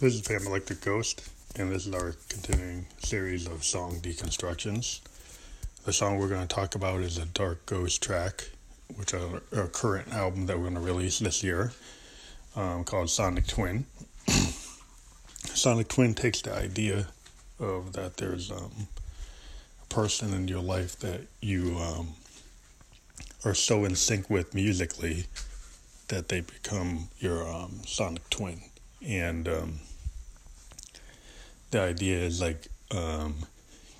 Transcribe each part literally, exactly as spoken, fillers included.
This is Phantom Electric Ghost, and this is our continuing series of song deconstructions. The song we're going to talk about is a Dark Ghost track, which is a current album that we're going to release this year, um, called Sonic Twin. Sonic Twin takes the idea of that there's um, a person in your life that you um, are so in sync with musically that they become your um, Sonic Twin. And um, the idea is like um,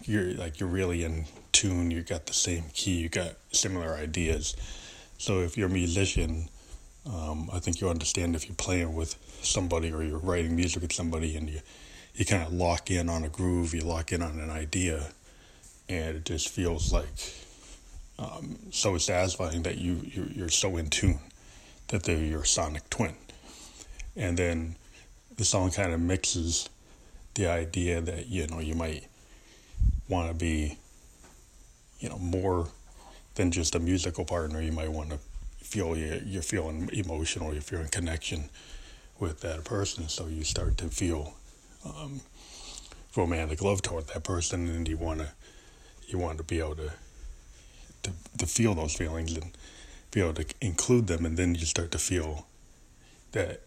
you're like you're really in tune. You got the same key. You got similar ideas. So if you're a musician, um, I think you understand if you're playing with somebody or you're writing music with somebody, and you you kind of lock in on a groove. You lock in on an idea, and it just feels like um, so satisfying that you you're, you're so in tune that they're your Sonic Twin, and then. The song kind of mixes the idea that, you know, you might want to be, you know, more than just a musical partner. You might want to feel you're, you're feeling emotional, you're feeling connection with that person. So you start to feel um, romantic love toward that person, and you want to you want to be able to, to to feel those feelings and be able to include them, and then you start to feel that.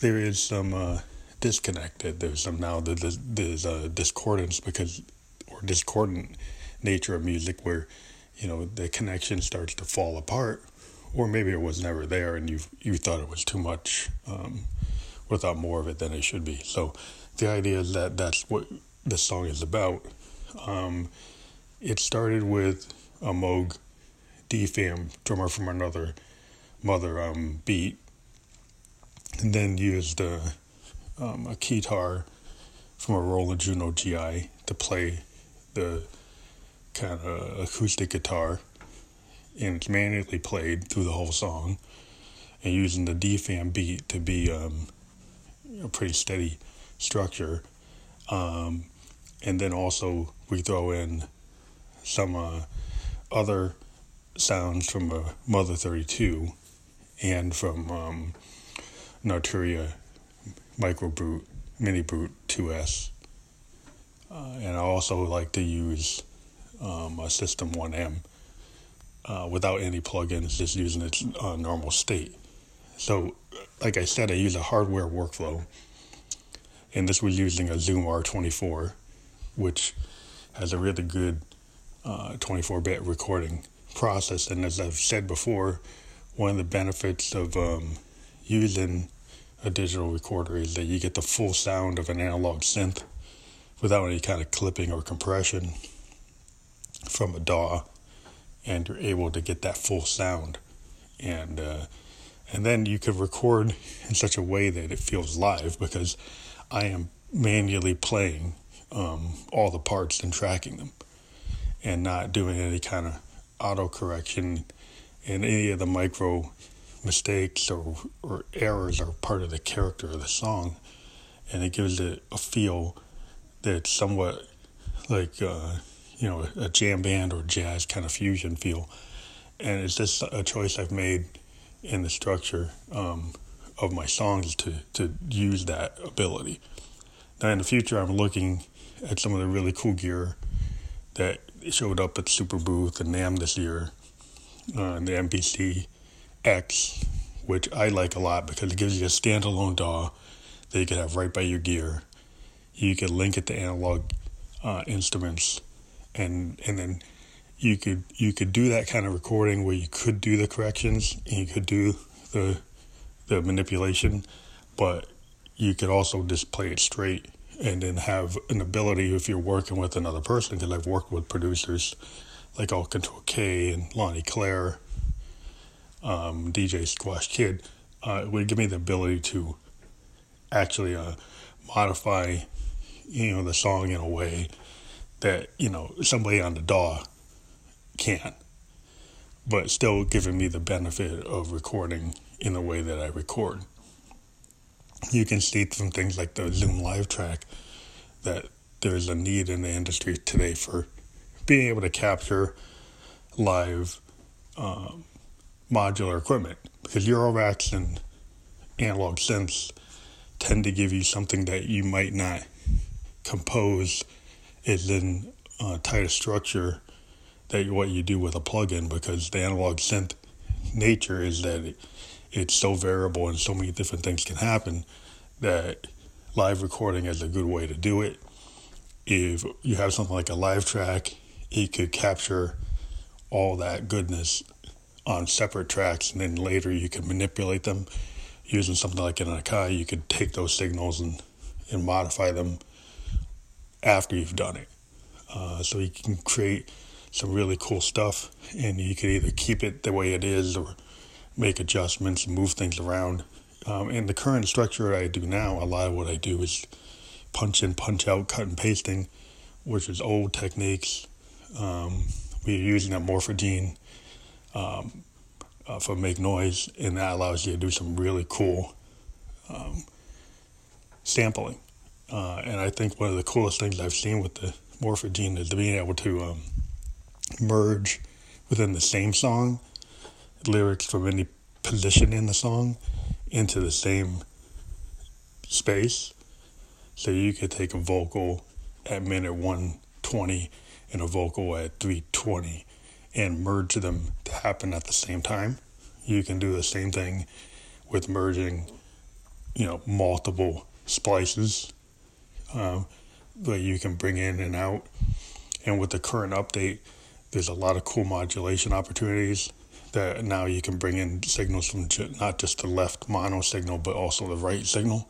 There is some uh, disconnect. There's some now. There's, there's a discordance because, or discordant nature of music, where, you know, the connection starts to fall apart, or maybe it was never there, and you you thought it was too much, um, or thought more of it than it should be. So, the idea is that that's what this song is about. Um, it started with a Moog D-Fam drummer from another Mother um, beat. And then used uh, um, a guitar from a Roland Juno G I to play the kind of acoustic guitar. And it's manually played through the whole song. And using the D-Fam beat to be um, a pretty steady structure. Um, and then also we throw in some uh, other sounds from uh, Mother thirty-two and from... Um, Narturia, MicroBoot, MiniBoot two S, uh, and I also like to use um, a System one M uh, without any plugins, just using its uh, normal state. So, like I said, I use a hardware workflow, and this was using a Zoom R twenty-four, which has a really good uh, twenty-four bit recording process. And as I've said before, one of the benefits of um, using a digital recorder is that you get the full sound of an analog synth without any kind of clipping or compression from a D A W, and you're able to get that full sound, and uh, and then you can record in such a way that it feels live, because I am manually playing um, all the parts and tracking them and not doing any kind of auto correction, and any of the micro mistakes or, or errors are part of the character of the song, and it gives it a feel that's somewhat like uh, you know a jam band or jazz kind of fusion feel. And it's just a choice I've made in the structure um, of my songs to, to use that ability. Now in the future I'm looking at some of the really cool gear that showed up at Super Booth and NAMM this year, uh, and the M P C X, which I like a lot because it gives you a standalone D A W that you can have right by your gear. You can link it to analog uh, instruments, and and then you could you could do that kind of recording where you could do the corrections and you could do the the manipulation, but you could also just play it straight and then have an ability if you're working with another person. Because I've worked with producers like Alt-Control-K and Lonnie Claire. Um, D J Squash Kid, uh, it would give me the ability to actually uh, modify, you know, the song in a way that, you know, somebody on the D A W can, but still giving me the benefit of recording in the way that I record. You can see from things like the Zoom live track that there's a need in the industry today for being able to capture live um, modular equipment, because Euroracks and analog synths tend to give you something that you might not compose is in uh, tighter structure than what you do with a plugin, because the analog synth nature is that it, it's so variable and so many different things can happen that live recording is a good way to do it. If you have something like a live track, it could capture all that goodness on separate tracks, and then later you can manipulate them using something like an Akai. You could take those signals and, and modify them after you've done it. Uh, so you can create some really cool stuff, and you could either keep it the way it is or make adjustments, move things around. Um, and the current structure I do now, a lot of what I do is punch in, punch out, cut and pasting, which is old techniques. Um, we're using a morphogene um, uh, for Make Noise, and that allows you to do some really cool um, sampling. Uh, and I think one of the coolest things I've seen with the morphogene is being able to um, merge within the same song lyrics from any position in the song into the same space. So you could take a vocal at minute one twenty and a vocal at three twenty and merge them to happen at the same time. You can do the same thing with merging, you know, multiple splices. Um, that you can bring in and out. And with the current update, there's a lot of cool modulation opportunities that now you can bring in signals from ju- not just the left mono signal, but also the right signal,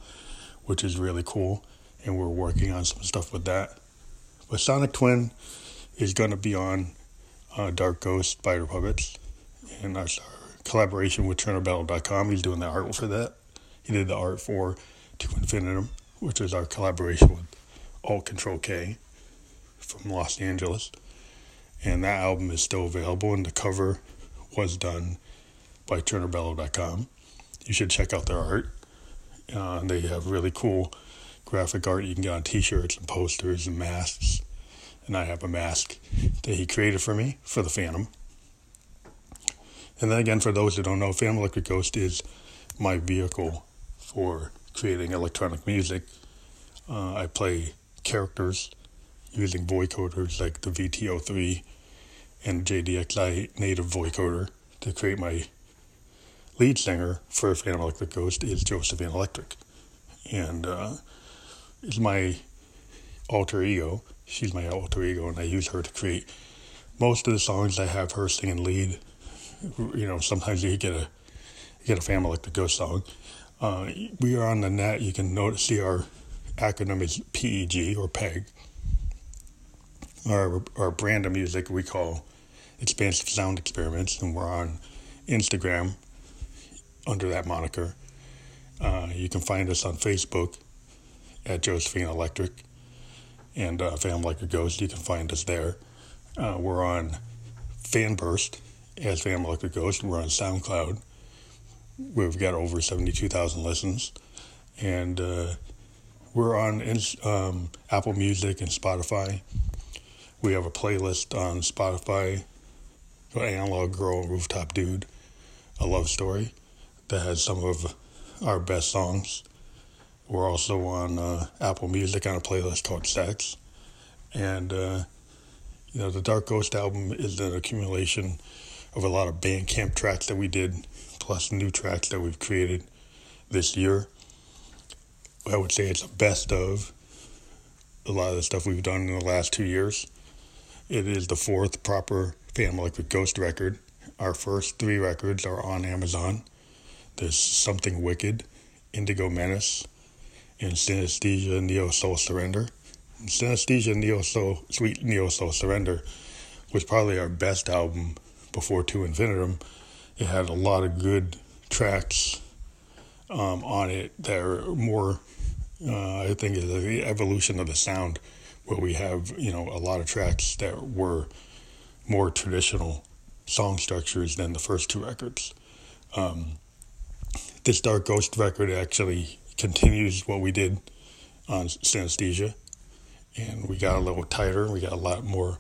which is really cool. And we're working on some stuff with that. But Sonic Twin is going to be on uh, Dark Ghost Spider Puppets, and our, our collaboration with Turnerbello dot com. He's doing the art for that. He did the art for Two Infinitum, which is our collaboration with Alt-Control-K from Los Angeles. And that album is still available, and the cover was done by Turnerbello dot com. You should check out their art. Uh, they have really cool graphic art. You can get on t-shirts and posters and masks. And I have a mask that he created for me for the Phantom. And then again, for those who don't know, Family Electric Ghost is my vehicle for creating electronic music. Uh, I play characters using vocoders like the V T oh three and J D X I native vocoder to create my lead singer for Phantom Electric Ghost is Josephine Electric. And uh, it's my alter ego. She's my alter ego, and I use her to create most of the songs. I have her sing and lead. You know, sometimes you get a you get a Phantom Electric Ghost song. Uh, we are on the net. You can notice, see our acronym is P E G or PEG. Our, our brand of music we call Expansive Sound Experiments, and we're on Instagram under that moniker. Uh, you can find us on Facebook at Josephine Electric and uh, Family Electric Ghost. You can find us there. Uh, we're on Fanburst as Family Electric Ghost. We're on SoundCloud. We've got over seventy-two thousand listens. And uh, we're on um, Apple Music and Spotify. We have a playlist on Spotify, Analog Girl, Rooftop Dude, A Love Story, that has some of our best songs. We're also on uh, Apple Music on a playlist called Sex. And, uh, you know, the Dark Ghost album is an accumulation of a lot of Bandcamp tracks that we did, plus new tracks that we've created this year. I would say it's the best of a lot of the stuff we've done in the last two years. It is the fourth proper Phantom Electric Ghost record. Our first three records are on Amazon. There's Something Wicked, Indigo Menace, and Synesthesia Neo Soul Surrender. And Synesthesia Neo Soul, Sweet Neo Soul Surrender was probably our best album before Two Infinitum. It had a lot of good tracks um, on it that are more, uh, I think, is the evolution of the sound, where we have, you know, a lot of tracks that were more traditional song structures than the first two records. Um, this Dark Ghost record actually continues what we did on Synesthesia, and we got a little tighter. We got a lot more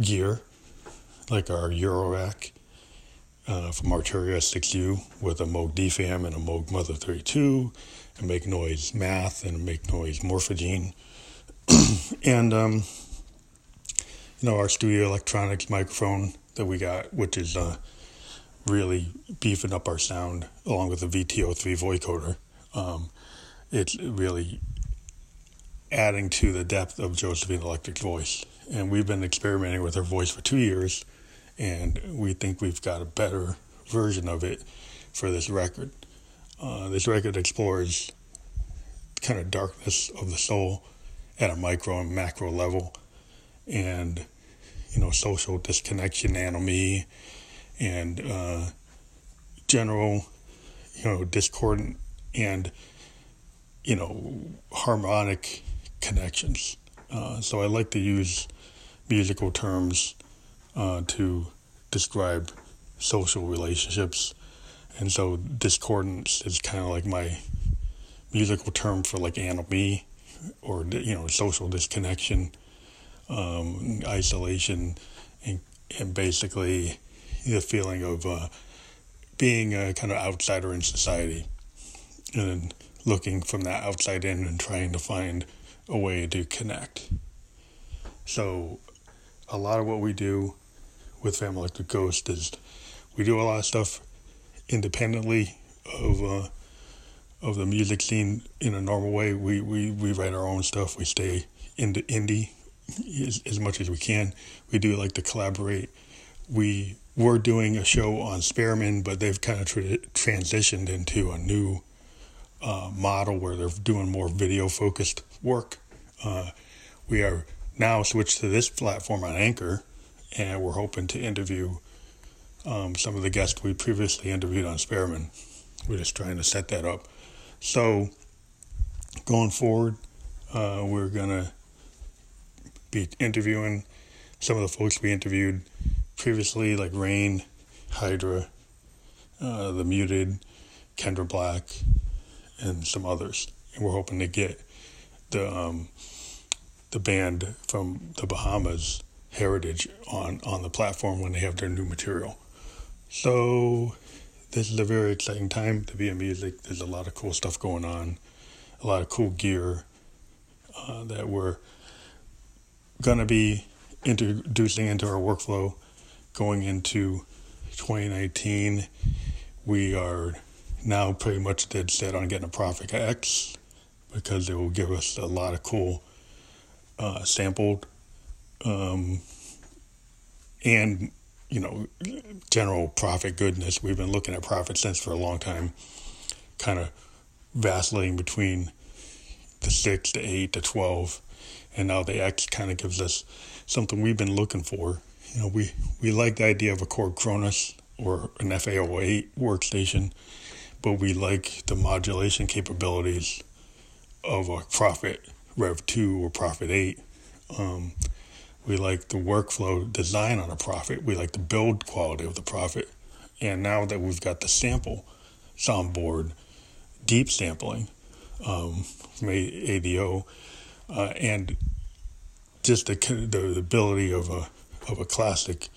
gear, like our Eurorack uh, from Arturia six U with a Moog D-Fam and a Moog Mother thirty-two, a Make Noise Math, and a Make Noise Morphogene. And, um, you know, our studio electronics microphone that we got, which is uh, really beefing up our sound, along with the V T oh three vocoder. Um, it's really adding to the depth of Josephine Electric's voice. And we've been experimenting with her voice for two years, and we think we've got a better version of it for this record. Uh, this record explores kind of darkness of the soul at a micro and macro level, and, you know, social disconnection, anomie, and uh, general, you know, discordant and, you know, harmonic connections. Uh, so I like to use musical terms uh, to describe social relationships. And so discordance is kind of like my musical term for like anomie, or, you know, social disconnection, um, isolation, and, and basically the feeling of uh, being a kind of outsider in society, and then looking from that outside in and trying to find a way to connect. So a lot of what we do with Family Electric Ghost is we do a lot of stuff independently of uh, of the music scene in a normal way. We we, we write our own stuff. We stay in the indie as, as much as we can. We do like to collaborate. We were doing a show on Spearman, but they've kind of tra- transitioned into a new Uh, model where they're doing more video focused work. Uh, we are now switched to this platform on Anchor, and we're hoping to interview um, some of the guests we previously interviewed on Spearman. We're just trying to set that up. So going forward, uh, we're gonna be interviewing some of the folks we interviewed previously, like Rain, Hydra, uh, The Muted, Kendra Black, and some others. And we're hoping to get the um, the band from the Bahamas, Heritage, on, on the platform when they have their new material. So this is a very exciting time to be in music. There's a lot of cool stuff going on, a lot of cool gear uh, that we're going to be introducing into our workflow going into twenty nineteen. We are now pretty much dead set on getting a Prophet X, because it will give us a lot of cool uh, sampled um, and, you know, general Prophet goodness. We've been looking at Prophet since for a long time, kind of vacillating between the six, the eight, the twelve, and now the X kind of gives us something we've been looking for. You know, we, we like the idea of a Korg Kronos or an F A oh eight workstation, but we like the modulation capabilities of a Prophet Rev two or Prophet eight. Um, we like the workflow design on a Prophet. We like the build quality of the Prophet. And now that we've got the sample soundboard, deep sampling um, from A D O, uh, and just the, the ability of a of a classic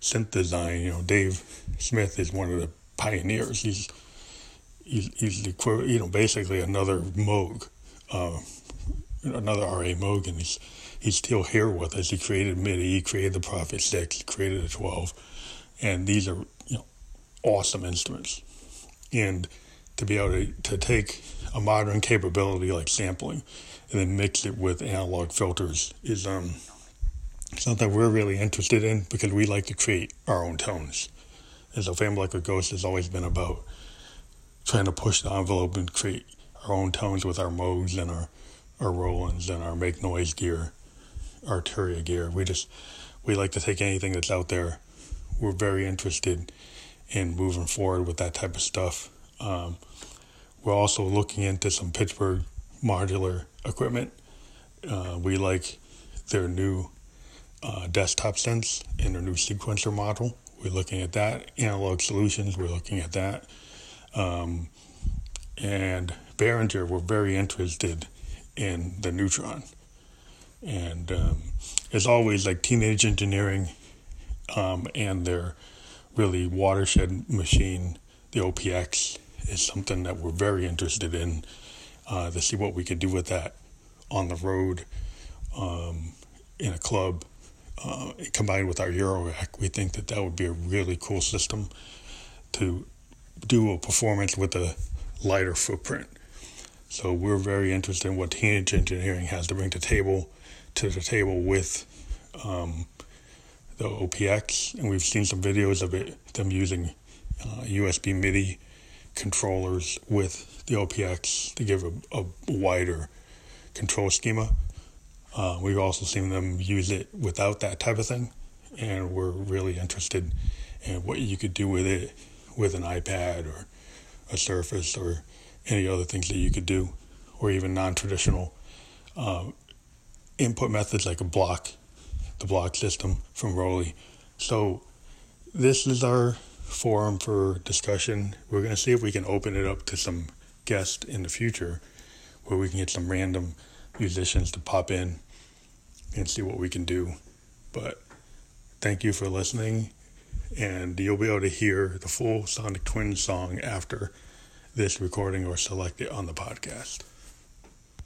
synth design. You know, Dave Smith is one of the pioneers. He's He's, he's the, you know, basically another Moog, uh, another R A Moog, and he's, he's still here with us. He created MIDI, he created the Prophet six, he created the twelve, and these are, you know, awesome instruments. And to be able to, to take a modern capability like sampling and then mix it with analog filters is um, something we're really interested in, because we like to create our own tones. And so Family Electric Ghost has always been about trying to push the envelope and create our own tones with our Moogs and our, our Rolands and our Make Noise gear, our Arturia gear. We just, we like to take anything that's out there. We're very interested in moving forward with that type of stuff. Um, we're also looking into some Pittsburgh modular equipment. Uh, we like their new uh, desktop sense and their new sequencer model. We're looking at that. Analog Solutions, we're looking at that. Um, and Behringer were very interested in the Neutron. And um, as always, like Teenage Engineering um, and their really watershed machine, the O P X, is something that we're very interested in uh, to see what we could do with that on the road, um, in a club, uh, combined with our Eurorack. We think that that would be a really cool system to do a performance with a lighter footprint. So we're very interested in what Teenage Engineering has to bring to table to the table with um, the O P X, and we've seen some videos of it, them using uh, U S B MIDI controllers with the O P X to give a, a wider control schema. Uh, we've also seen them use it without that type of thing, and we're really interested in what you could do with it, with an iPad or a Surface or any other things that you could do, or even non-traditional uh, input methods like a block, the block system from Rolly. So this is our forum for discussion. We're going to see if we can open it up to some guests in the future, where we can get some random musicians to pop in and see what we can do. But thank you for listening, and you'll be able to hear the full Sonic Twin song after this recording or select it on the podcast.